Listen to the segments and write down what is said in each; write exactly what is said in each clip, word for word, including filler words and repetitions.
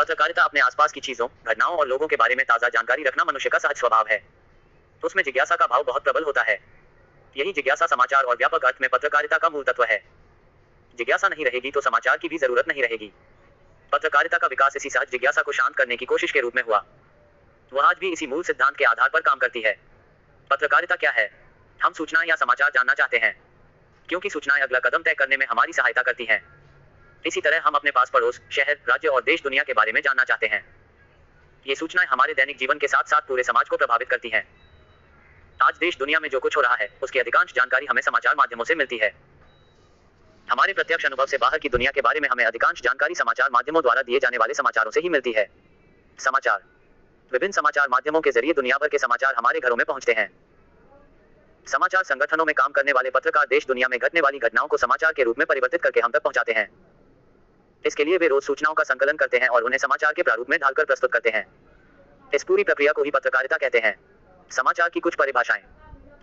पत्रकारिता अपने आसपास की चीजों, घटनाओं और लोगों के बारे में ताजा जानकारी रखना मनुष्य का सहज स्वभाव है, तो उसमें जिज्ञासा का भाव बहुत प्रबल होता है। यही जिज्ञासा समाचार और व्यापक अर्थ में पत्रकारिता का मूल तत्व है। जिज्ञासा नहीं रहेगी तो समाचार की भी जरूरत नहीं रहेगी। पत्रकारिता का विकास इसी सहज जिज्ञासा को शांत करने की कोशिश के रूप में हुआ। वह आज भी इसी मूल सिद्धांत के आधार पर काम करती है। पत्रकारिता क्या है? हम सूचना या समाचार जानना चाहते हैं, क्योंकि सूचनाएं अगला कदम तय करने में हमारी सहायता करती हैं। इसी तरह हम अपने पास पड़ोस, शहर, राज्य और देश दुनिया के बारे में जानना चाहते हैं। ये सूचनाएं हमारे दैनिक जीवन के साथ साथ पूरे समाज को प्रभावित करती हैं। आज देश दुनिया में जो कुछ हो रहा है उसकी अधिकांश जानकारी हमें समाचार माध्यमों से मिलती है। हमारे प्रत्यक्ष अनुभव से बाहर की दुनिया के बारे में हमें अधिकांश जानकारी समाचार माध्यमों द्वारा दिए जाने वाले समाचारों से ही मिलती है। समाचार विभिन्न समाचार माध्यमों के जरिए दुनिया भर के समाचार हमारे घरों में पहुंचते हैं। समाचार संगठनों में काम करने वाले पत्रकार देश दुनिया में घटने वाली घटनाओं को समाचार के रूप में परिवर्तित करके हम तक पहुंचाते हैं। इसके लिए वे रोज सूचनाओं का संकलन करते हैं और उन्हें समाचार के प्रारूप में ढालकर प्रस्तुत करते हैं। इस पूरी प्रक्रिया को ही पत्रकारिता कहते हैं। समाचार की कुछ परिभाषाएं।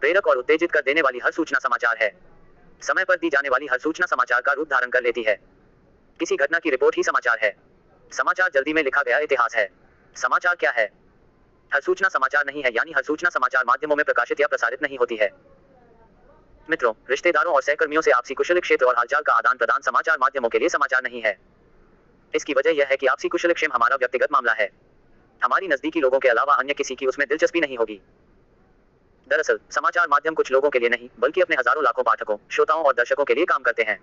प्रेरक और उत्तेजित कर देने वाली हर सूचना समाचार है। समय पर दी जाने वाली हर सूचना समाचार का रूप धारण कर लेती है। किसी घटना की रिपोर्ट ही समाचार है। समाचार जल्दी में लिखा गया इतिहास है। समाचार क्या है? हर सूचना समाचार नहीं है, यानी हर सूचना समाचार माध्यमों में प्रकाशित या प्रसारित नहीं होती है। मित्रों, रिश्तेदारों और सहकर्मियों से आपसी कुशल क्षेम और हालचाल का आदान प्रदान समाचार माध्यमों के लिए समाचार नहीं है। इसकी वजह यह है कि आपसी कुशल क्षेम हमारा व्यक्तिगत मामला है। हमारी नजदीकी लोगों के अलावा अन्य किसी की उसमें दिलचस्पी नहीं होगी। दरअसल समाचार माध्यम कुछ लोगों के लिए नहीं, बल्कि अपने हजारों लाखों पाठकों, श्रोताओं और दर्शकों के लिए काम करते हैं।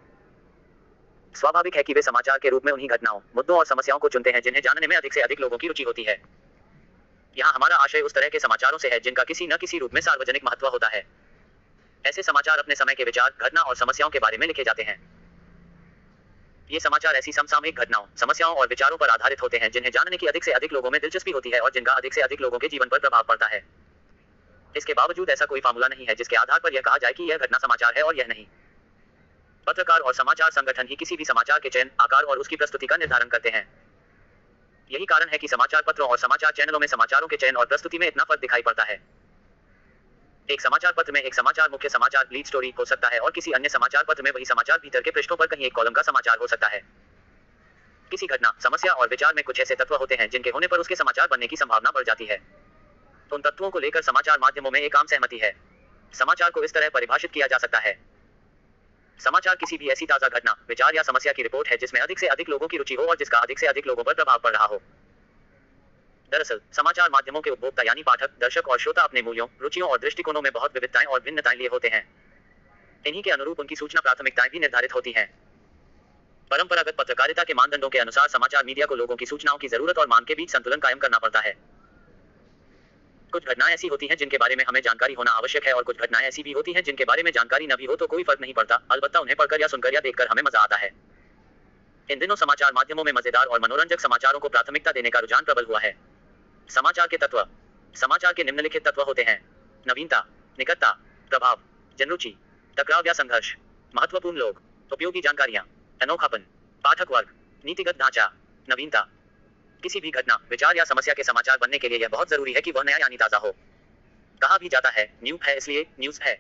स्वाभाविक है कि वे समाचार के रूप में उन्हीं घटनाओं, मुद्दों और समस्याओं को चुनते हैं जिन्हें जानने में अधिक से अधिक लोगों की रुचि होती है। यहाँ हमारा आशय उस तरह के समाचारों से है जिनका किसी न किसी रूप में सार्वजनिक महत्व होता है। ऐसे समाचार अपने समय के विचार, घटना और समस्याओं के बारे में लिखे जाते हैं। ये समाचार ऐसी समसामयिक घटनाओं, समस्याओं और विचारों पर आधारित होते हैं जिन्हें जानने की अधिक से अधिक लोगों में दिलचस्पी होती है और जिनका अधिक से अधिक लोगों के जीवन पर प्रभाव पड़ता है। इसके बावजूद ऐसा कोई फार्मूला नहीं है जिसके आधार पर यह कहा जाए कि यह घटना समाचार है और यह नहीं। पत्रकार और समाचार संगठन ही किसी भी समाचार के चयन, आकार और उसकी प्रस्तुति का निर्धारण करते हैं। यही कारण है कि समाचार पत्रों और समाचार चैनलों में समाचारों के चयन और प्रस्तुति में इतना फर्क दिखाई पड़ता है। एक समाचार पत्र में एक समाचार मुख्य समाचार लीड स्टोरी हो सकता है और किसी अन्य समाचार पत्र में वही समाचार भीतर के पृष्ठों पर कहीं एक कॉलम का समाचार हो सकता है। किसी घटना, समस्या और विचार में कुछ ऐसे तत्व होते हैं जिनके होने पर उसके समाचार बनने की संभावना बढ़ जाती है। उन तत्वों को लेकर समाचार माध्यमों में एक आम सहमति है। समाचार को इस तरह परिभाषित किया जा सकता है। समाचार किसी भी ऐसी ताजा घटना, विचार या समस्या की रिपोर्ट है जिसमें अधिक से अधिक लोगों की रुचि हो और जिसका अधिक से अधिक लोगों पर प्रभाव पड़ रहा हो। दरअसल समाचार माध्यमों के उपभोक्ता यानी पाठक, दर्शक और श्रोता अपने मूल्यों, रुचियों और दृष्टिकोणों में बहुत विविधताएं और भिन्नताएं लिए होते हैं। इन्हीं के अनुरूप उनकी सूचना प्राथमिकताएं भी निर्धारित होती हैं। परंपरागत पत्रकारिता के मानदंडों के अनुसार समाचार मीडिया को लोगों की सूचनाओं की जरूरत और मांग के बीच संतुलन कायम करना पड़ता है। कुछ घटनाएं ऐसी होती हैं जिनके बारे में हमें जानकारी होना आवश्यक है और कुछ घटनाएं ऐसी भी होती हैं जिनके बारे में जानकारी न भी हो तो कोई फर्क नहीं पड़ता, अलबत्ता उन्हें पढ़कर या सुनकर या देखकर हमें मजा आता है। इन दिनों समाचार माध्यमों में मजेदार और मनोरंजक समाचारों को प्राथमिकता देने का रुझान प्रबल हुआ है। समाचार के तत्व। समाचार के निम्नलिखित तत्व होते हैं: नवीनता, निकटता, प्रभाव, जनरुचि, टकराव या संघर्ष, महत्वपूर्ण लोग, उपयोगी जानकारियां, अनोखापन, पाठक वर्ग, नीतिगत ढांचा। नवीनता। किसी भी घटना, विचार या समस्या के समाचार बनने के लिए यह बहुत जरूरी है कि वह नया यानी ताजा हो। कहा भी जाता है न्यू है इसलिए न्यूज है।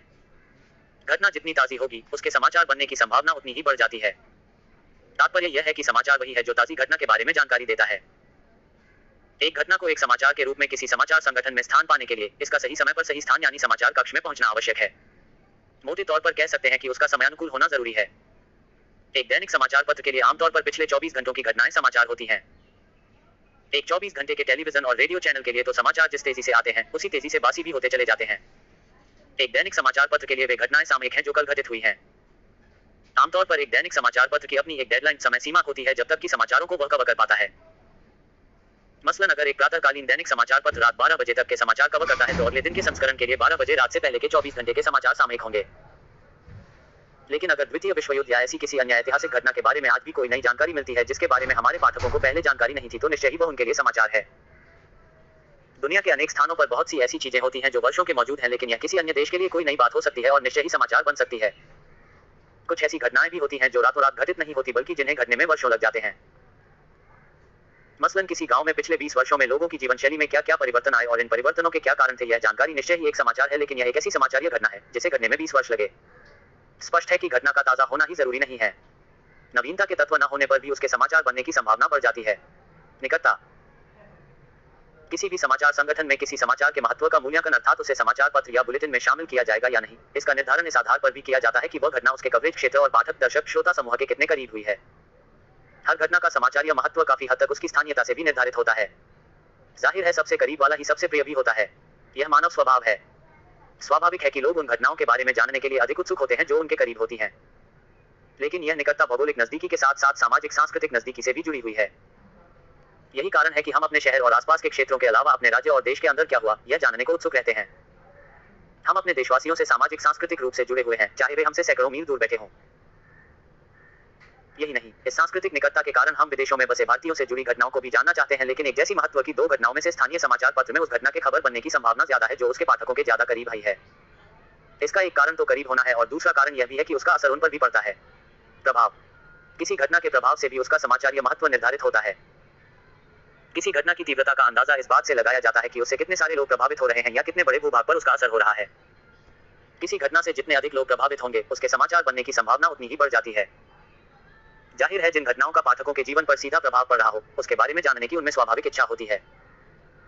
घटना जितनी ताजी होगी उसके समाचार बनने की संभावना उतनी ही बढ़ जाती है। तात्पर्य यह है कि समाचार वही है जो ताजी घटना के बारे में जानकारी देता है। एक घटना को एक समाचार के रूप में किसी समाचार संगठन में स्थान पाने के लिए इसका सही समय पर सही स्थान यानी समाचार कक्ष में पहुंचना आवश्यक है। मोटे तौर पर कह सकते हैं कि उसका समयानुकूल होना जरूरी है। एक दैनिक समाचार पत्र के लिए आमतौर पर पिछले चौबीस घंटों की घटनाएं समाचार होती हैं। एक चौबीस घंटे के टेलीविजन और रेडियो चैनल के लिए तो समाचार जिस तेजी से आते हैं उसी तेजी से बासी भी होते चले जाते हैं। एक दैनिक समाचार पत्र के लिए वे घटनाएं सामयिक हैं जो कल घटित हुई हैं। आमतौर पर एक दैनिक समाचार पत्र की अपनी एक डेडलाइन समय सीमा होती है जब तक कि समाचारों को वह कवर कर पाता है। मसलन अगर एक प्रातःकालीन दैनिक समाचार पत्र रात बारह बजे तक के समाचार कवर करता है तो अगले दिन के संस्करण के लिए बारह बजे रात से पहले के चौबीस घंटे के समाचार सामयिक होंगे। लेकिन अगर द्वितीय विश्व युद्ध या ऐसी किसी अन्य ऐतिहासिक घटना के बारे में आज भी कोई नई जानकारी मिलती है जिसके बारे में हमारे पाठकों को पहले जानकारी नहीं थी तो निश्चय ही वह उनके लिए समाचार है। दुनिया के अनेक स्थानों पर बहुत सी ऐसी चीजें होती हैं जो वर्षों के मौजूद हैं लेकिन यह किसी अन्य देश के लिए कोई नई बात हो सकती है और निश्चय ही समाचार बन सकती है। कुछ ऐसी घटनाएं भी होती हैं जो रातों रात घटित नहीं होती बल्कि जिन्हें घटने में वर्षों लग जाते हैं। मसलन किसी गांव में पिछले बीस वर्षों में लोगों की जीवन शैली में क्या क्या परिवर्तन आए और इन परिवर्तनों के क्या कारण थे, यह जानकारी निश्चय ही एक समाचार है। लेकिन यह एक ऐसी समाचारीय घटना है जिसे घटने में बीस वर्ष लगे। स्पष्ट है कि घटना का ताजा होना ही जरूरी नहीं है। नवीनता के तत्व न होने पर भी उसके समाचार बनने की संभावना बढ़ जाती है। निकटता। किसी भी समाचार संगठन में किसी समाचार के महत्व का मूल्यांकन अर्थात उसे समाचार पत्र या बुलेटिन में शामिल किया जाएगा या नहीं, इसका निर्धारण इस आधार पर भी किया जाता है कि वह घटना उसके कवरेज क्षेत्र और पाठक दर्शक श्रोता समूह के कितने करीब हुई है। हर घटना का समाचारीय महत्व काफी हद तक उसकी स्थानीयता से भी निर्धारित होता है। जाहिर है सबसे करीब वाला ही सबसे प्रिय भी होता है, यह मानव स्वभाव है। स्वाभाविक है कि लोग उन घटनाओं के बारे में जानने के लिए अधिक उत्सुक होते हैं जो उनके करीब होती हैं। लेकिन यह निकटता भौगोलिक नजदीकी के साथ साथ सामाजिक सांस्कृतिक नजदीकी से भी जुड़ी हुई है। यही कारण है कि हम अपने शहर और आसपास के क्षेत्रों के अलावा अपने राज्य और देश के अंदर क्या हुआ यह जानने को उत्सुक रहते हैं। हम अपने देशवासियों से सामाजिक सांस्कृतिक रूप से जुड़े हुए हैं, चाहे वे हमसे सैकड़ों मील दूर बैठे हों। यही नहीं, इस सांस्कृतिक निकटता के कारण हम विदेशों में बसे भारतीयों से जुड़ी घटनाओं को भी जानना चाहते हैं। लेकिन एक जैसी महत्व की दो घटनाओं में से स्थानीय समाचार पत्र में उस घटना की खबर बनने की संभावना ज्यादा है जो उसके पाठकों के ज्यादा करीब आई है। इसका एक कारण तो करीब होना है और दूसरा कारण यह भी है कि उसका असर उन पर भी पड़ता है। प्रभाव, किसी घटना के प्रभाव से भी उसका समाचारीय महत्व निर्धारित होता है। किसी घटना की तीव्रता का अंदाजा इस बात से लगाया जाता है कि उससे कितने सारे लोग प्रभावित हो रहे हैं या कितने बड़े भूभाग पर उसका असर हो रहा है। किसी घटना से जितने अधिक लोग प्रभावित होंगे उसके समाचार बनने की संभावना उतनी ही बढ़ जाती है। जाहिर है जिन घटनाओं का पाठकों के जीवन पर सीधा प्रभाव पड़ रहा हो उसके बारे में जानने की उनमें स्वाभाविक इच्छा होती है।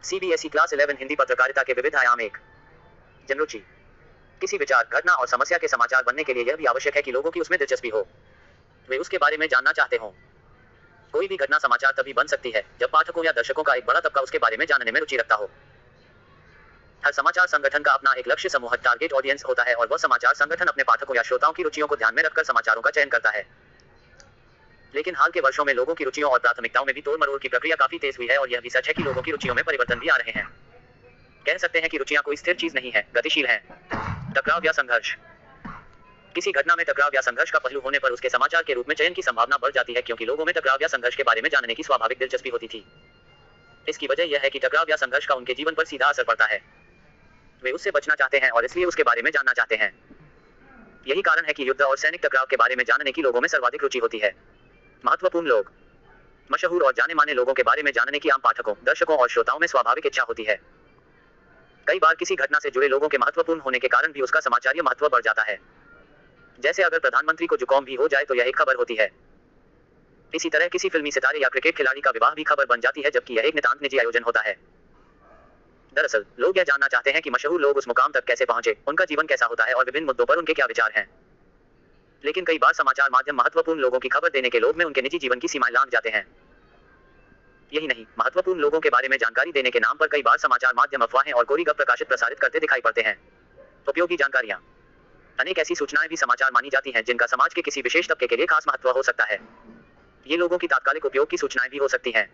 सीबीएसई क्लास ग्यारह हिंदी पत्रकारिता के विविध आयाम एक। जनरुचि, किसी विचार घटना और समस्या के समाचार बनने के लिए यह भी आवश्यक है कि लोगों की उसमें दिलचस्पी हो, वे उसके बारे में जानना चाहते हों। कोई भी घटना समाचार तभी बन सकती है जब पाठकों या दर्शकों का एक बड़ा तबका उसके बारे में जानने में रुचि रखता हो। हर समाचार संगठन का अपना एक लक्ष्य समूह टारगेट ऑडियंस होता है और वह समाचार संगठन अपने पाठकों या श्रोताओं की रुचियों को ध्यान में रखकर समाचारों का चयन करता है। लेकिन हाल के वर्षों में लोगों की रुचियों और प्राथमिकताओं में भी तोड़ मरोड़ की प्रक्रिया काफी तेज हुई है और यह भी सच है कि लोगों की रुचियों में परिवर्तन भी आ रहे हैं। कह सकते हैं कि रुचियां कोई स्थिर चीज नहीं है, गतिशील है। टकराव या संघर्ष, किसी घटना में टकराव या संघर्ष का पहलू होने पर उसके समाचार के रूप में चयन की संभावना बढ़ जाती है क्योंकि लोगों में टकराव या संघर्ष के बारे में जानने की स्वाभाविक दिलचस्पी होती थी। इसकी वजह यह है कि टकराव या संघर्ष का उनके जीवन पर सीधा असर पड़ता है, वे उससे बचना चाहते हैं और इसलिए उसके बारे में जानना चाहते हैं। यही कारण है कि युद्ध और सैनिक टकराव के बारे में जानने की लोगों में सर्वाधिक रुचि होती है। महत्वपूर्ण लोग, मशहूर और जाने माने लोगों के बारे में जानने की आम पाठकों दर्शकों और श्रोताओं में स्वाभाविक इच्छा होती है। कई बार किसी घटना से जुड़े लोगों के महत्वपूर्ण होने के कारण भी उसका समाचारीय महत्व बढ़ जाता है। जैसे अगर प्रधानमंत्री को जुकाम भी हो जाए तो यह एक खबर होती है। इसी तरह किसी फिल्मी सितारे या क्रिकेट खिलाड़ी का विवाह भी खबर बन जाती है जबकि यह एक नितांत निजी आयोजन होता है। दरअसल लोग यह जानना चाहते हैं कि मशहूर लोग उस मुकाम तक कैसे पहुंचे, उनका जीवन कैसा होता है और विभिन्न मुद्दों पर उनके क्या विचार हैं। लेकिन कई बार समाचार माध्यम महत्वपूर्ण लोगों की खबर देने के लोभ में उनके निजी जीवन की सीमाएं लांघ जाते हैं। यही नहीं, महत्वपूर्ण लोगों के बारे में जानकारी देने के नाम पर कई बार समाचार माध्यम अफवाहें और कोरी गप प्रकाशित प्रसारित करते दिखाई पड़ते हैं। उपयोगी जानकारियां, अनेक ऐसी सूचनाएं भी समाचार मानी जाती हैं जिनका समाज के किसी विशेष तबके के लिए खास महत्व हो सकता है। ये लोगों की तात्कालिक उपयोग की सूचनाएं भी हो सकती हैं।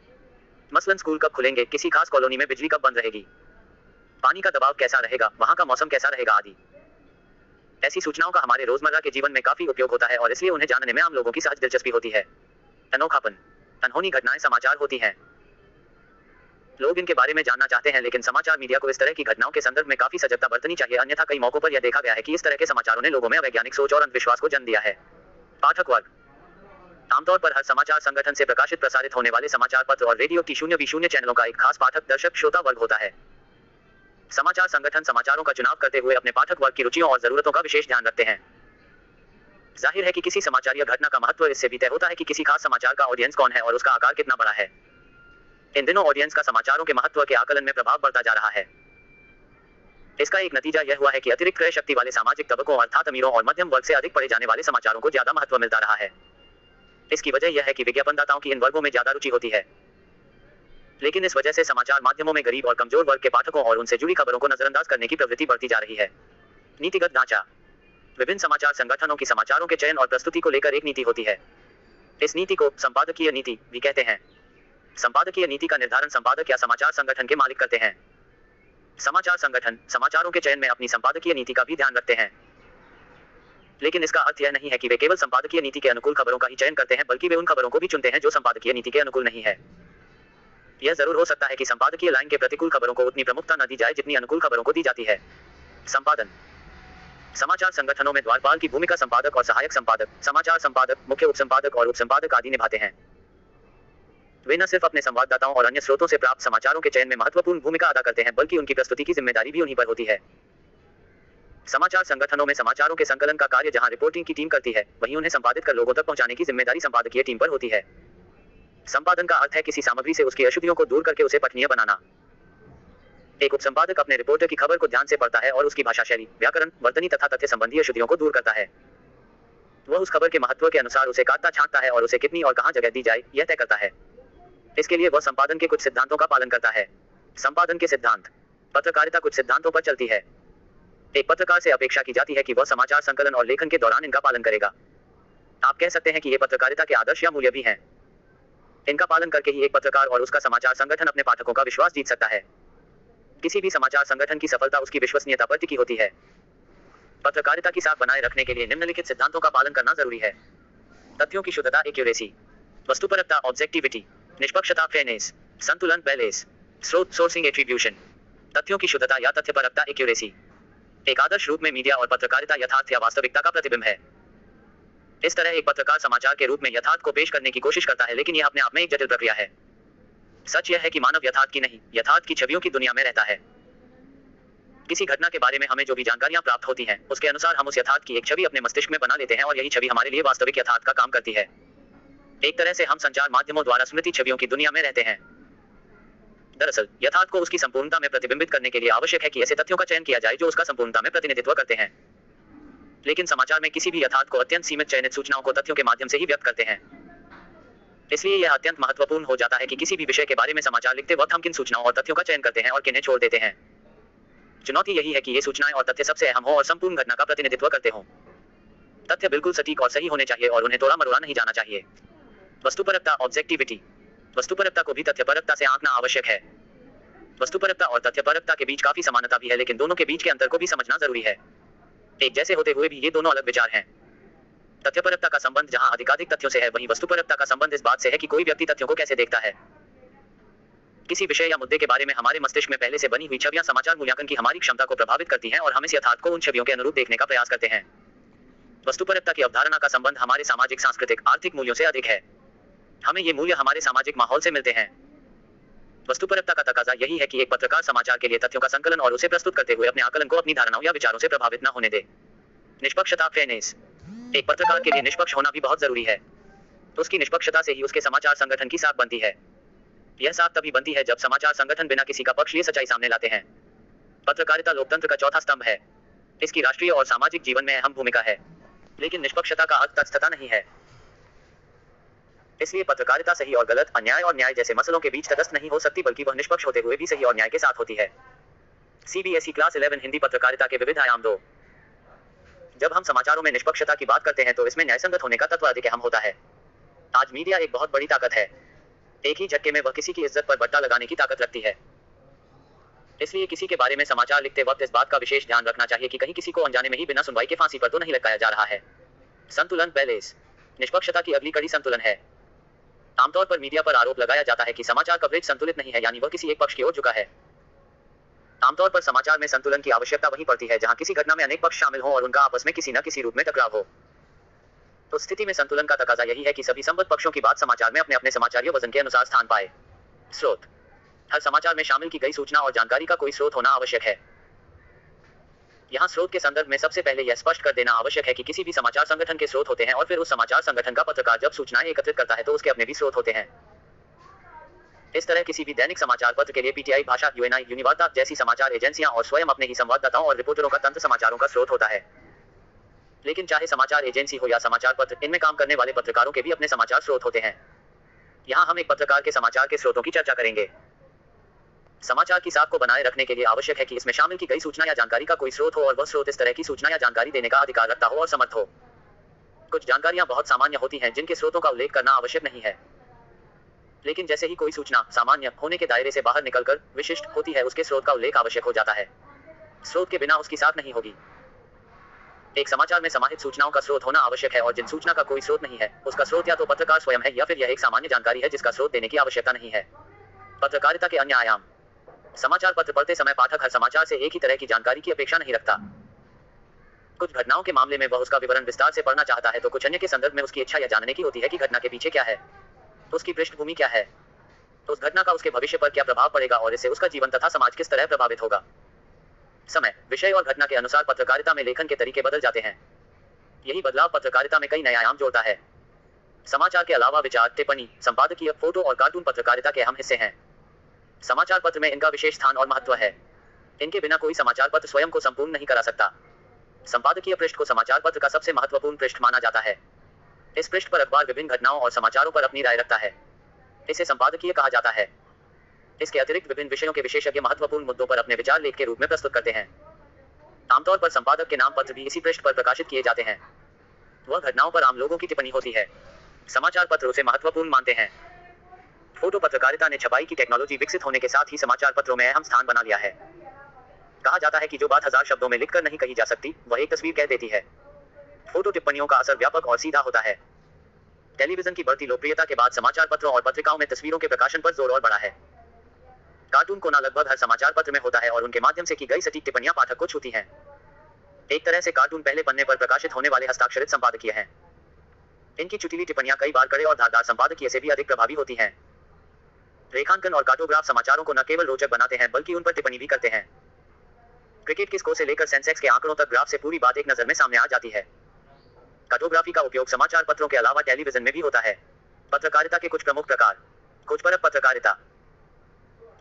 मसलन स्कूल कब खुलेंगे, किसी खास कॉलोनी में बिजली कब बंद रहेगी, पानी का दबाव कैसा रहेगा, वहां का मौसम कैसा रहेगा आदि। ऐसी सूचनाओं का हमारे रोजमर्रा के जीवन में काफी उपयोग होता है और इसलिए उन्हें जानने में आम लोगों की सहज दिलचस्पी होती है। अनोखापन, अनहोनी घटनाएं समाचार होती हैं, लोग इनके बारे में जानना चाहते हैं। लेकिन समाचार मीडिया को इस तरह की घटनाओं के संदर्भ में काफी सजगता बरतनी चाहिए, अन्यथा कई मौकों पर यह देखा गया है कि इस तरह के समाचारों ने लोगों में अवैज्ञानिक सोच और अंधविश्वास को जन्म दिया है। पाठक वर्ग, आमतौर पर हर समाचार संगठन से प्रकाशित प्रसारित होने वाले समाचार पत्र और रेडियो की शून्य शून्य चैनलों का एक खास पाठक दर्शक श्रोता वर्ग होता है। समाचार संगठन समाचारों का चुनाव करते हुए अपने पाठक वर्ग की रुचियों और जरूरतों का विशेष ध्यान रखते हैं। जाहिर है कि किसी समाचारीय घटना का महत्व इससे भी तय होता है कि किसी खास समाचार का ऑडियंस कौन है और उसका आकार कितना बड़ा है। इन दिनों ऑडियंस का समाचारों के महत्व के आकलन में प्रभाव बढ़ता जा रहा है। इसका एक नतीजा यह हुआ है कि अतिरिक्त क्रय शक्ति वाले सामाजिक तबकों अर्थात अमीरों और मध्यम वर्ग से अधिक पढ़े जाने वाले समाचारों को ज्यादा महत्व मिलता रहा है। इसकी वजह यह है कि विज्ञापनदाताओं की इन वर्गों में ज्यादा रुचि होती है। लेकिन इस वजह से समाचार माध्यमों में गरीब और कमजोर वर्ग के पाठकों और उनसे जुड़ी खबरों को नजरअंदाज करने की प्रवृत्ति बढ़ती जा रही है। नीतिगत ढांचा, विभिन्न समाचार संगठनों की समाचारों के चयन और प्रस्तुति को लेकर एक नीति होती है। इस नीति को संपादकीय नीति भी कहते हैं। संपादकीय नीति का निर्धारण संपादक या समाचार संगठन के मालिक करते हैं। समाचार संगठन समाचारों के चयन में अपनी संपादकीय नीति का भी ध्यान रखते हैं। लेकिन इसका अर्थ यह नहीं है कि वे केवल संपादकीय नीति के अनुकूल खबरों का ही चयन करते हैं, बल्कि वे उन खबरों को भी चुनते हैं जो संपादकीय नीति के अनुकूल नहीं है। यह जरूर हो सकता है कि संपादकीय लाइन के प्रतिकूल खबरों को उतनी प्रमुखता न दी जाए जितनी अनुकूल खबरों को दी जाती है। संपादन, समाचार संगठनों में द्वारपाल की भूमिका संपादक और सहायक संपादक, समाचार संपादक, मुख्य उपसंपादक और उपसंपादक आदि निभाते हैं। वे न सिर्फ अपने संवाददाताओं और अन्य स्रोतों से प्राप्त समाचारों के चयन में महत्वपूर्ण भूमिका अदा करते हैं, बल्कि उनकी प्रस्तुति की जिम्मेदारी भी उन्हीं पर होती है। समाचार संगठनों में समाचारों के संकलन का कार्य जहां रिपोर्टिंग की टीम करती है, वहीं उन्हें संपादित कर लोगों तक पहुंचाने की जिम्मेदारी संपादकीय टीम पर होती है। संपादन का अर्थ है किसी सामग्री से उसकी अशुद्धियों को दूर करके उसे पठनीय बनाना। एक उपसंपादक अपने रिपोर्टर की खबर को ध्यान से पढ़ता है और उसकी भाषा शैली, व्याकरण, वर्तनी तथा तथ्य संबंधी अशुद्धियों को दूर करता है। वह उस खबर के महत्व के अनुसार उसे काटता छांटता है और उसे कितनी और कहां जगह दी जाए यह तय करता है। इसके लिए वह संपादन के कुछ सिद्धांतों का पालन करता है। संपादन के सिद्धांत। पत्रकारिता कुछ सिद्धांतों पर चलती है। एक पत्रकार से अपेक्षा की जाती है कि वह समाचार संकलन और लेखन के दौरान इनका पालन करेगा। आप कह सकते हैं कि ये पत्रकारिता के आदर्श या मूल्य भी हैं। इनका पालन करके ही एक पत्रकार और उसका समाचार संगठन अपने पाठकों का विश्वास जीत सकता है। किसी भी समाचार संगठन की सफलता उसकी विश्वसनीयता पर टिकी होती है। पत्रकारिता की साख बनाए रखने के लिए निम्नलिखित सिद्धांतों का पालन करना जरूरी है। तथ्यों की शुद्धता, एक्यूरेसी, वस्तुपरकता, ऑब्जेक्टिविटी, निष्पक्षता, फेयरनेस, संतुलन, बैलेंस, स्रोत, सोर्सिंग, एट्रीब्यूशन। तथ्यों की शुद्धता या तथ्यपरकता, एक्यूरेसी, एक आदर्श रूप में मीडिया और पत्रकारिता यथार्थ या वास्तविकता का प्रतिबिंब है। इस तरह एक पत्रकार समाचार के रूप में यथार्थ को पेश करने की कोशिश करता है, लेकिन यह अपने आप में एक जटिल प्रक्रिया है। सच यह है कि मानव यथार्थ की नहीं, यथार्थ की छवियों की दुनिया में रहता है। किसी घटना के बारे में हमें जो भी जानकारियां प्राप्त होती हैं, उसके अनुसार हम उस यथार्थ की एक छवि अपने मस्तिष्क में बना लेते हैं और यही छवि हमारे लिए वास्तविक यथार्थ का काम करती है। एक तरह से हम संचार माध्यमों द्वारा स्मृति छवियों की दुनिया में रहते हैं। दरअसल यथार्थ को उसकी संपूर्णता में प्रतिबिंबित करने के लिए आवश्यक है कि ऐसे तथ्यों का चयन किया जाए जो उसका संपूर्णता में प्रतिनिधित्व करते हैं। लेकिन समाचार में किसी भी यथार्थ को अत्यंत सीमित चयनित सूचनाओं को तथ्यों के माध्यम से ही व्यक्त करते हैं। इसलिए यह अत्यंत महत्वपूर्ण हो जाता है कि किसी भी विषय के बारे में समाचार लिखते वक्त हम किन सूचनाओं और तथ्यों का चयन करते हैं और किन्हें छोड़ देते हैं। चुनौती यही है कि ये सूचनाएं और तथ्य सबसे अहम हो और संपूर्ण घटना का प्रतिनिधित्व करते हों। तथ्य बिल्कुल सटीक और सही होने चाहिए और उन्हें तोड़ा मरोड़ा नहीं जाना चाहिए। वस्तुपरकता, ऑब्जेक्टिविटी, वस्तुपरकता को भी तथ्यपरकता से आंकना आवश्यक है। वस्तुपरकता और तथ्यपरकता के बीच काफी समानता भी है, लेकिन दोनों के बीच के अंतर को भी समझना जरूरी है। एक जैसे होते हुए भी ये दोनों अलग विचार हैं। तथ्यपरकता का संबंध जहां अधिकाधिक तथ्यों से है, वहीं वस्तुपरकता का संबंध इस बात से है कि कोई व्यक्ति तथ्यों को कैसे देखता है। किसी विषय या मुद्दे के बारे में हमारे मस्तिष्क में पहले से बनी हुई छवियां समाचार मूल्यांकन की हमारी क्षमता को प्रभावित करती हैं और हम इस यथार्थ को उन छवियों के अनुरूप देखने का प्रयास करते हैं। वस्तुपरकता की अवधारणा का संबंध हमारे सामाजिक, सांस्कृतिक, आर्थिक मूल्यों से अधिक है। हमें ये मूल्य हमारे सामाजिक माहौल से मिलते हैं। वस्तुपरकता का तकाजा यही है कि एक पत्रकार समाचार के लिए तथ्यों का संकलन और उसे प्रस्तुत करते हुए अपने आकलन को अपनी धारणाओं या विचारों से प्रभावित न होने दे। निष्पक्षता, फेयरनेस, एक पत्रकार के लिए निष्पक्ष होना भी बहुत जरूरी है। उसकी निष्पक्षता से ही उसके समाचार संगठन की साख बनती है। यह साख तभी बनती है जब समाचार संगठन बिना किसी का पक्ष लिए सच्चाई सामने लाते हैं। पत्रकारिता लोकतंत्र का चौथा स्तंभ है। इसकी राष्ट्रीय और सामाजिक जीवन में अहम भूमिका है, लेकिन निष्पक्षता का अर्थ तटस्थता नहीं है। इसलिए पत्रकारिता सही और गलत, अन्याय और न्याय जैसे मसलों के बीच तटस्थ नहीं हो सकती, बल्कि वह निष्पक्ष होते हुए भी सही और न्याय के साथ होती है। सीबीएसई क्लास ग्यारह हिंदी पत्रकारिता के विविध आयाम दो। जब हम समाचारों में निष्पक्षता की बात करते हैं तो इसमें न्यायसंगत होने का तत्व अधिक अहम होता है। आज मीडिया एक बहुत बड़ी ताकत है। एक ही झटके में वह किसी की इज्जत पर बट्टा लगाने की ताकत रखती है। इसलिए किसी के बारे में समाचार लिखते वक्त इस बात का विशेष ध्यान रखना चाहिए कि कहीं किसी को अनजाने में ही बिना सुनवाई के फांसी पर तो नहीं लटकाया जा रहा है। संतुलन, बैलेंस, निष्पक्षता की अगली कड़ी संतुलन है। आमतौर पर मीडिया पर आरोप लगाया जाता है कि समाचार कवरेज संतुलित नहीं है, यानी वह किसी एक पक्ष की ओर झुका है। आमतौर पर समाचार में संतुलन की आवश्यकता वहीं पड़ती है जहां किसी घटना में अनेक पक्ष शामिल हों और उनका आपस में किसी न किसी रूप में टकराव हो। तो स्थिति में संतुलन का तकाजा यही है कि सभी संबद्ध पक्षों की बात समाचार में अपने अपने समाचारीय वजन के अनुसार स्थान पाए। स्रोत, हर समाचार में शामिल की गई सूचना और जानकारी का कोई स्रोत होना आवश्यक है। यहाँ स्रोत के संदर्भ में सबसे पहले यह स्पष्ट कर देना आवश्यक है कि किसी भी समाचार संगठन के स्रोत होते हैं और फिर उस समाचार संगठन का पत्रकार जब सूचनाएं एकत्रित करता है तो उसके अपने भी स्रोत होते हैं। इस तरह किसी भी दैनिक समाचार पत्र के लिए पीटीआई भाषा, यूएनआई, यूनिवार्ता जैसी समाचार एजेंसियां और स्वयं अपने ही संवाददाताओं और रिपोर्टरों का तंत्र समाचारों का स्रोत होता है। लेकिन चाहे समाचार एजेंसी हो या समाचार पत्र, इनमें काम करने वाले पत्रकारों के भी अपने समाचार स्रोत होते हैं। यहाँ हम एक पत्रकार के समाचार के स्रोतों की चर्चा करेंगे। समाचार की साख को बनाए रखने के लिए आवश्यक है कि इसमें शामिल की गई सूचना या जानकारी का कोई स्रोत हो और वह स्रोत इस तरह की सूचना या जानकारी देने का अधिकार रखता हो और समर्थ हो। कुछ जानकारियां बहुत सामान्य होती हैं जिनके स्रोतों का उल्लेख करना आवश्यक नहीं है, लेकिन जैसे ही कोई सूचना सामान्य होने के दायरे से बाहर निकलकर विशिष्ट होती है उसके स्रोत का उल्लेख आवश्यक हो जाता है। स्रोत के बिना उसकी साख नहीं होगी। एक समाचार में समाहित सूचनाओं का स्रोत होना आवश्यक है और जिन सूचना का कोई स्रोत नहीं है उसका स्रोत या तो पत्रकार स्वयं है या फिर यह एक सामान्य जानकारी है जिसका स्रोत देने की आवश्यकता नहीं है। पत्रकारिता के अन्य आयाम। समाचार पत्र पढ़ते समय पाठक हर समाचार से एक ही तरह की जानकारी की अपेक्षा नहीं रखता। कुछ घटनाओं के मामले में वह उसका विवरण विस्तार से पढ़ना चाहता है तो कुछ अन्य के संदर्भ में उसकी इच्छा यह जानने की होती है कि घटना के पीछे क्या है, उसकी पृष्ठभूमि क्या है, तो उस घटना का उसके भविष्य पर क्या प्रभाव पड़ेगा और इससे उसका जीवन तथा समाज किस तरह प्रभावित होगा। समय, विषय और घटना के अनुसार पत्रकारिता में लेखन के तरीके बदल जाते हैं। यही बदलाव पत्रकारिता में कई नए आयाम जोड़ता है। समाचार के अलावा विचार, टिप्पणी, संपादकीय, फोटो और कार्टून पत्रकारिता के अहम हिस्से हैं। समाचार पत्र में इनका विशेष स्थान और महत्व है। इनके बिना कोई समाचार पत्र स्वयं को संपूर्ण नहीं करा सकता। संपादकीय पृष्ठ को समाचार पत्र का सबसे महत्वपूर्ण पृष्ठ माना जाता है। इस पृष्ठ पर अखबार विभिन्न घटनाओं और समाचारों पर अपनी राय रखता है। इसे संपादकीय कहा जाता है। इसके अतिरिक्त विभिन्न विषयों के विशेषज्ञ महत्वपूर्ण मुद्दों पर अपने विचार लेख के रूप में प्रस्तुत करते हैं। आमतौर पर संपादक के नाम पत्र भी इसी पृष्ठ पर प्रकाशित किए जाते हैं। वह घटनाओं पर आम लोगों की टिप्पणी होती है। समाचार पत्र उसे महत्वपूर्ण मानते हैं। फोटो पत्रकारिता ने छपाई की टेक्नोलॉजी विकसित होने के साथ ही समाचार पत्रों में अहम स्थान बना लिया है। कहा जाता है कि जो बात हजार शब्दों में लिखकर नहीं कही जा सकती, वह एक तस्वीर कह देती है। फोटो टिप्पणियों का असर व्यापक और सीधा होता है। टेलीविजन की बढ़ती लोकप्रियता के बाद समाचार पत्रों और पत्रिकाओं में तस्वीरों के प्रकाशन पर जोर और बढ़ा है। कार्टून कोना लगभग हर समाचार पत्र में होता है और उनके माध्यम से की गई सटीक टिप्पणियां पाठक को छूती हैं। एक तरह से कार्टून पहले पन्ने पर प्रकाशित होने वाले हस्ताक्षरित संपादकीय हैं। इनकी चुटीली टिप्पणियां कई बार कड़े और धारदार संपादकीय से भी अधिक प्रभावी होती हैं। रेखांकन और कार्टोग्राफ समाचारों को न केवल रोचक बनाते हैं बल्कि उन पर टिप्पणी भी करते हैं। क्रिकेट के स्कोर से लेकर सेंसेक्स के आंकड़ों तक ग्राफ से पूरी बात एक नजर में सामने आ जाती है। कार्टोग्राफी का उपयोग समाचार पत्रों के अलावा टेलीविजन में भी होता है। पत्रकारिता के कुछ प्रमुख प्रकार। खोजपरक पत्रकारिता।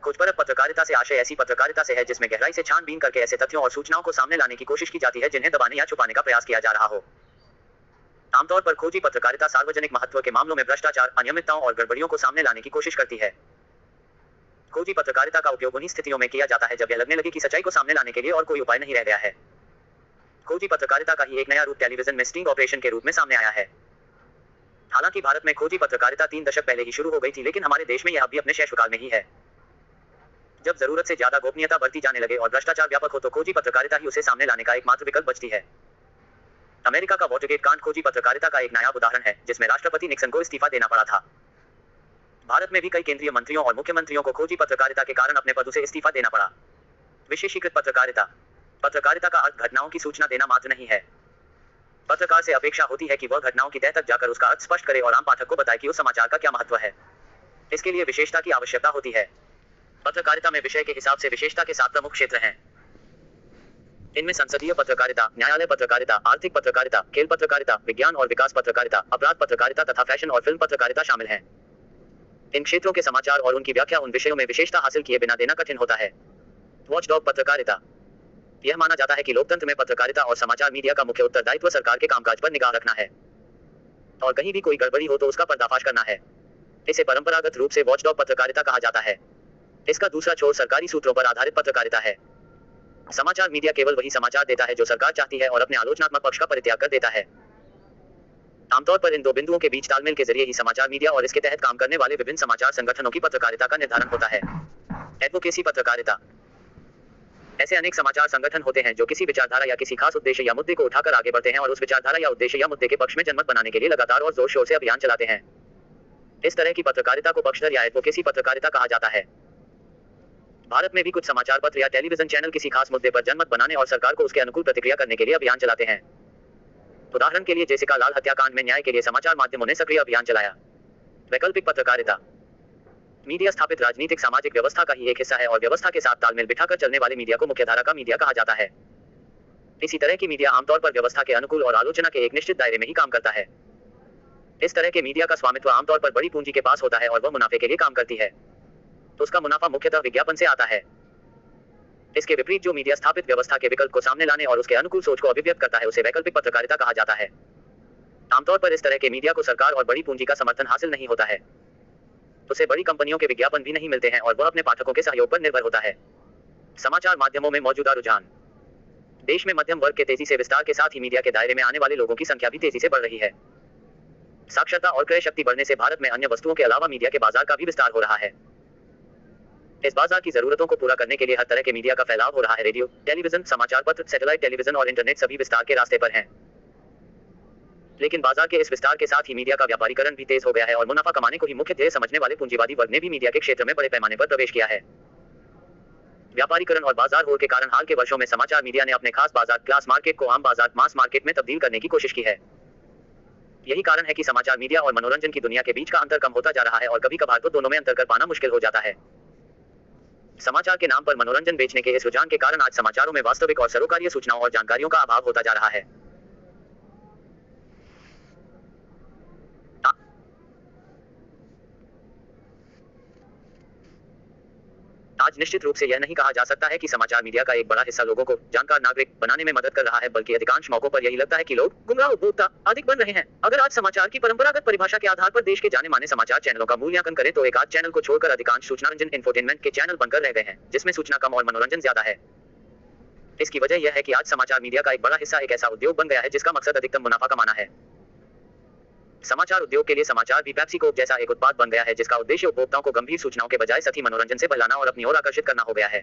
खोजपरक पत्रकारिता से आशय ऐसी पत्रकारिता से है जिसमें गहराई से छानबीन करके ऐसे तथ्यों और सूचनाओं को सामने लाने की कोशिश की जाती है जिन्हें दबाने या छुपाने का प्रयास किया जा रहा हो। आमतौर पर खोजी पत्रकारिता सार्वजनिक महत्व के मामलों में भ्रष्टाचार, अनियमितताओं और गड़बड़ियों को सामने लाने की कोशिश करती है। खोजी पत्रकारिता का उपयोग उन्हीं स्थितियों में किया जाता है जब यह लगने लगे कि सच्चाई को सामने लाने के लिए और कोई उपाय नहीं रह गया है। खोजी पत्रकारिता का ही एक नया रूप टेलीविजन में स्टिंग ऑपरेशन के रूप में सामने आया है। हालांकि भारत में खोजी पत्रकारिता तीन दशक पहले ही शुरू हो गई थी, लेकिन हमारे देश में यह अभी अपने शैशवकाल में ही है। जब जरूरत से ज्यादा गोपनीयता बरती जाने लगे और भ्रष्टाचार व्यापक हो तो खोजी पत्रकारिता ही उसे सामने लाने का एकमात्र विकल्प बचती है। अमेरिका का वॉटरगेट कांड खोजी पत्रकारिता का एक नायाब उदाहरण है जिसमें राष्ट्रपति निक्सन को इस्तीफा देना पड़ा था। भारत में भी कई केंद्रीय मंत्रियों और मुख्यमंत्रियों को खोजी पत्रकारिता के कारण अपने पदों से इस्तीफा देना पड़ा। विशेषीकृत पत्रकारिता। पत्रकारिता का अर्थ घटनाओं की सूचना देना मात्र नहीं है। पत्रकार से अपेक्षा होती है कि वह घटनाओं की तह तक जाकर उसका अर्थ स्पष्ट करे और आम पाठक को बताए कि उस समाचार का क्या महत्व है। इसके लिए विशेषता की आवश्यकता होती है। पत्रकारिता में विषय के हिसाब से विशेषता के सात प्रमुख क्षेत्र हैं। इनमें संसदीय पत्रकारिता, न्यायालय पत्रकारिता, आर्थिक पत्रकारिता, खेल पत्रकारिता, विज्ञान और विकास पत्रकारिता, अपराध पत्रकारिता तथा फैशन और फिल्म पत्रकारिता शामिल हैं। इन क्षेत्रों के समाचार और उनकी व्याख्या उन विषयों में विशेषता हासिल किए बिना देना कठिन होता है। वॉचडॉग पत्रकारिता। यह माना जाता है कि लोकतंत्र में पत्रकारिता और समाचार मीडिया का मुख्य उत्तरदायित्व सरकार के कामकाज पर निगाह रखना है और कहीं भी कोई गड़बड़ी हो तो उसका पर्दाफाश करना है। इसे परंपरागत रूप से वॉचडॉग पत्रकारिता कहा जाता है। इसका दूसरा छोर सरकारी सूत्रों पर आधारित पत्रकारिता है। समाचार मीडिया केवल वही समाचार देता है जो सरकार चाहती है और अपने आलोचनात्मक पक्ष का परित्याग कर देता है। आमतौर पर इन दो बिंदुओं के बीच तालमेल के जरिए ही समाचार मीडिया और इसके तहत काम करने वाले विभिन्न समाचार संगठनों की पत्रकारिता का निर्धारण होता है। एडवोकेसी पत्रकारिता। ऐसे अनेक समाचार संगठन होते हैं जो किसी विचारधारा या किसी खास उद्देश्य या मुद्दे को उठाकर आगे बढ़ते हैं और उस विचारधारा या उद्देश्य या मुद्दे के पक्ष में जनमत बनाने के लिए लगातार और जोर शोर से अभियान चलाते हैं। इस तरह की पत्रकारिता को पक्षधर या एडवोकेसी पत्रकारिता कहा जाता है। भारत में भी कुछ समाचार पत्र या टेलीविजन चैनल किसी खास मुद्दे पर जनमत बनाने और सरकार को उसके अनुकूल प्रतिक्रिया करने के लिए अभियान चलाते हैं। उदाहरण के लिए जेसिका लाल हत्याकांड में न्याय के लिए समाचार माध्यमों ने सक्रिय अभियान चलाया। वैकल्पिक पत्रकारिता। मीडिया स्थापित राजनीतिक सामाजिक व्यवस्था का ही एक हिस्सा है और व्यवस्था के साथ तालमेल बिठाकर चलने वाले मीडिया को मुख्यधारा का मीडिया कहा जाता है। इसी तरह की मीडिया आमतौर पर व्यवस्था के अनुकूल और आलोचना के एक निश्चित दायरे में ही काम करता है। इस तरह के मीडिया का स्वामित्व आमतौर पर बड़ी पूंजी के पास होता है और वह मुनाफे के लिए काम करती है। उसका मुनाफा मुख्यतः विज्ञापन से आता है। इसके विपरीत जो मीडिया स्थापित व्यवस्था के विकल्प को सामने लाने और उसके अनुकूल सोच को अभिव्यक्त करता है उसे वैकल्पिक पत्रकारिता कहा जाता है। आमतौर पर इस तरह के मीडिया को सरकार और बड़ी पूंजी का समर्थन हासिल नहीं होता है। उसे बड़ी कंपनियों के विज्ञापन भी नहीं मिलते हैं और वह अपने पाठकों के सहयोग पर निर्भर होता है। समाचार माध्यमों में मौजूदा रुझान। देश में मध्यम वर्ग के तेजी से विस्तार के साथ ही मीडिया के दायरे में आने वाले लोगों की संख्या भी तेजी से बढ़ रही है। साक्षरता और क्रय शक्ति बढ़ने से भारत में अन्य वस्तुओं के अलावा मीडिया के बाजार का भी विस्तार हो रहा है। इस बाजार की जरूरतों को पूरा करने के लिए हर तरह के मीडिया का फैलाव हो रहा है। रेडियो, टेलीविजन, समाचार पत्र, सैटेलाइट टेलीविजन और इंटरनेट सभी विस्तार के रास्ते पर हैं। लेकिन बाजार के इस विस्तार के साथ ही मीडिया का व्यापारीकरण भी तेज हो गया है और मुनाफा कमाने को ही मुख्य ध्येय समझने वाले पूंजीवादी वर्ग ने भी मीडिया के क्षेत्र में बड़े पैमाने पर प्रवेश किया है। व्यापारीकरण और बाजार होड़ के कारण हाल के वर्षों में समाचार मीडिया ने अपने खास बाजार क्लास मार्केट को आम बाजार मास मार्केट में तब्दील करने की कोशिश की है। यही कारण है कि समाचार मीडिया और मनोरंजन की दुनिया के बीच का अंतर कम होता जा रहा है और कभी कभार तो दोनों में अंतर कर पाना मुश्किल हो जाता है। समाचार के नाम पर मनोरंजन बेचने के इस रुझान के कारण आज समाचारों में वास्तविक और सरोकार्य सूचनाओं और जानकारियों का अभाव होता जा रहा है। आज निश्चित रूप से यह नहीं कहा जा सकता है कि समाचार मीडिया का एक बड़ा हिस्सा लोगों को जानकार नागरिक बनाने में मदद कर रहा है, बल्कि अधिकांश मौकों पर यही लगता है कि लोग गुमराह उपभोक्ता अधिक बन रहे हैं। अगर आज समाचार की परंपरागत परिभाषा के आधार पर देश के जाने माने समाचार चैनलों का मूल्यांकन करें तो एक आध चैनल को छोड़कर अधिकांश सूचनारंजन इंफोटेनमेंट के चैनल बनकर रह गए हैं, जिसमें सूचना कम और मनोरंजन ज्यादा है। इसकी वजह यह है कि आज समाचार मीडिया का एक बड़ा हिस्सा एक ऐसा उद्योग बन गया है जिसका मकसद अधिकतम मुनाफा कमाना है। समाचार उद्योग के लिए समाचार भी पेप्सी कोक जैसा एक उत्पाद बन गया है, जिसका उद्देश्य उपभोक्ताओं को गंभीर सूचनाओं के बजाय सतही मनोरंजन से बहलाना और अपनी ओर आकर्षित करना हो गया है।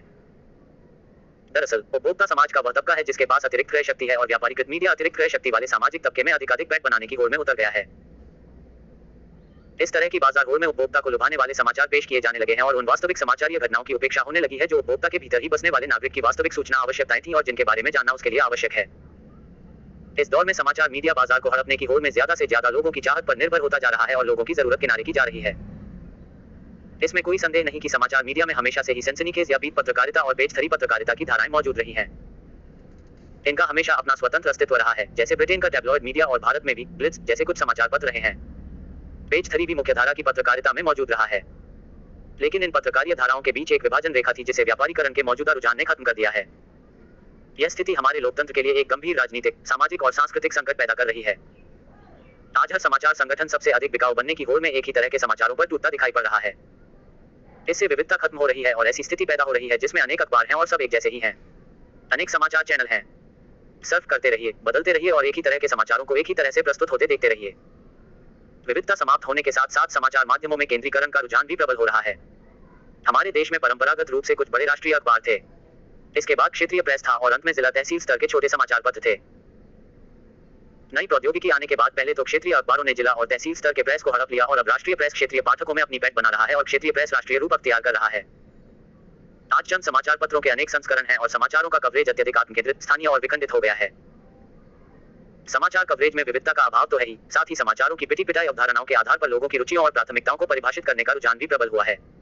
दरअसल उपभोक्ता समाज का वह तबका है जिसके पास अतिरिक्त क्रय शक्ति है, और व्यापारीकृत मीडिया अतिरिक्त क्रय शक्ति वाले सामाजिक तबके में अधिकाधिक पैठ बनाने की होड़ में उतर गया है। इस तरह की बाजार होड़ में उपभोक्ता को लुभाने वाले समाचार पेश किए जाने लगे हैं और उन वास्तविक समाचारीय घटनाओं की उपेक्षा होने लगी है जो उपभोक्ता के भीतर ही बसने वाले नागरिक की वास्तविक सूचना आवश्यकताएं थी और जिनके बारे में जानना उसके लिए आवश्यक है। इस दौर में समाचार मीडिया बाजार को हड़पने की होड़ में ज्यादा से ज्यादा लोगों की चाहत पर निर्भर होता जा रहा है और लोगों की जरूरत किनारे की जा रही है। इसमें कोई संदेह नहीं कि समाचार मीडिया में हमेशा से ही सनसनीखेज या बीट पत्रकारिता और पेचथरी पत्रकारिता की धाराएं मौजूद रही हैं। इनका हमेशा अपना स्वतंत्र अस्तित्व रहा है, जैसे ब्रिटेन का टैब्लॉइड मीडिया और भारत में भी ब्लिट्ज जैसे कुछ समाचार पत्र रहे हैं। पेचथरी भी मुख्यधारा की पत्रकारिता में मौजूद रहा है, लेकिन इन पत्रकारिता धाराओं के बीच एक विभाजन रेखा थी जिसे व्यापारीकरण के मौजूदा रुझान ने खत्म कर दिया है। यह स्थिति हमारे लोकतंत्र के लिए एक गंभीर राजनीतिक, सामाजिक और सांस्कृतिक संकट पैदा कर रही है। आज हर समाचार संगठन सबसे अधिक बिकाऊ बनने की होड़ में एक ही तरह के समाचारों पर टूटता दिखाई पड़ रहा है। इससे विविधता खत्म हो रही है और ऐसी स्थिति पैदा हो रही है जिसमें अनेक अखबार हैं और सब एक जैसे ही हैं, अनेक समाचार चैनल हैं। सर्फ करते रहिए, बदलते रहिए और एक ही तरह के समाचारों को एक ही तरह से प्रस्तुत होते देखते रहिए। विविधता समाप्त होने के साथ साथ समाचार माध्यमों में केंद्रीकरण का रुझान भी प्रबल हो रहा है। हमारे देश में परंपरागत रूप से कुछ बड़े राष्ट्रीय अखबार थे, इसके बाद क्षेत्रीय प्रेस था और अंत में जिला तहसील स्तर के छोटे समाचार पत्र थे। नई प्रौद्योगिकी आने के बाद पहले तो क्षेत्रीय अखबारों ने जिला और तहसील स्तर के प्रेस को हड़प लिया और अब राष्ट्रीय प्रेस क्षेत्रीय पाठकों में अपनी पैठ बना रहा है और क्षेत्रीय प्रेस राष्ट्रीय रूप अख्तियार कर रहा है। आज चंद समाचार पत्रों के अनेक संस्करण हैं और समाचारों का कवरेज अत्यधिक आत्मकेंद्रित, स्थानीय और विखंडित हो गया है। समाचार कवरेज में विविधता का अभाव तो है ही, साथ ही समाचारों की पिटी पिटाई अवधारणाओं के आधार पर लोगों की रुचियों और प्राथमिकताओं को परिभाषित करने का रुझान भी प्रबल हुआ है।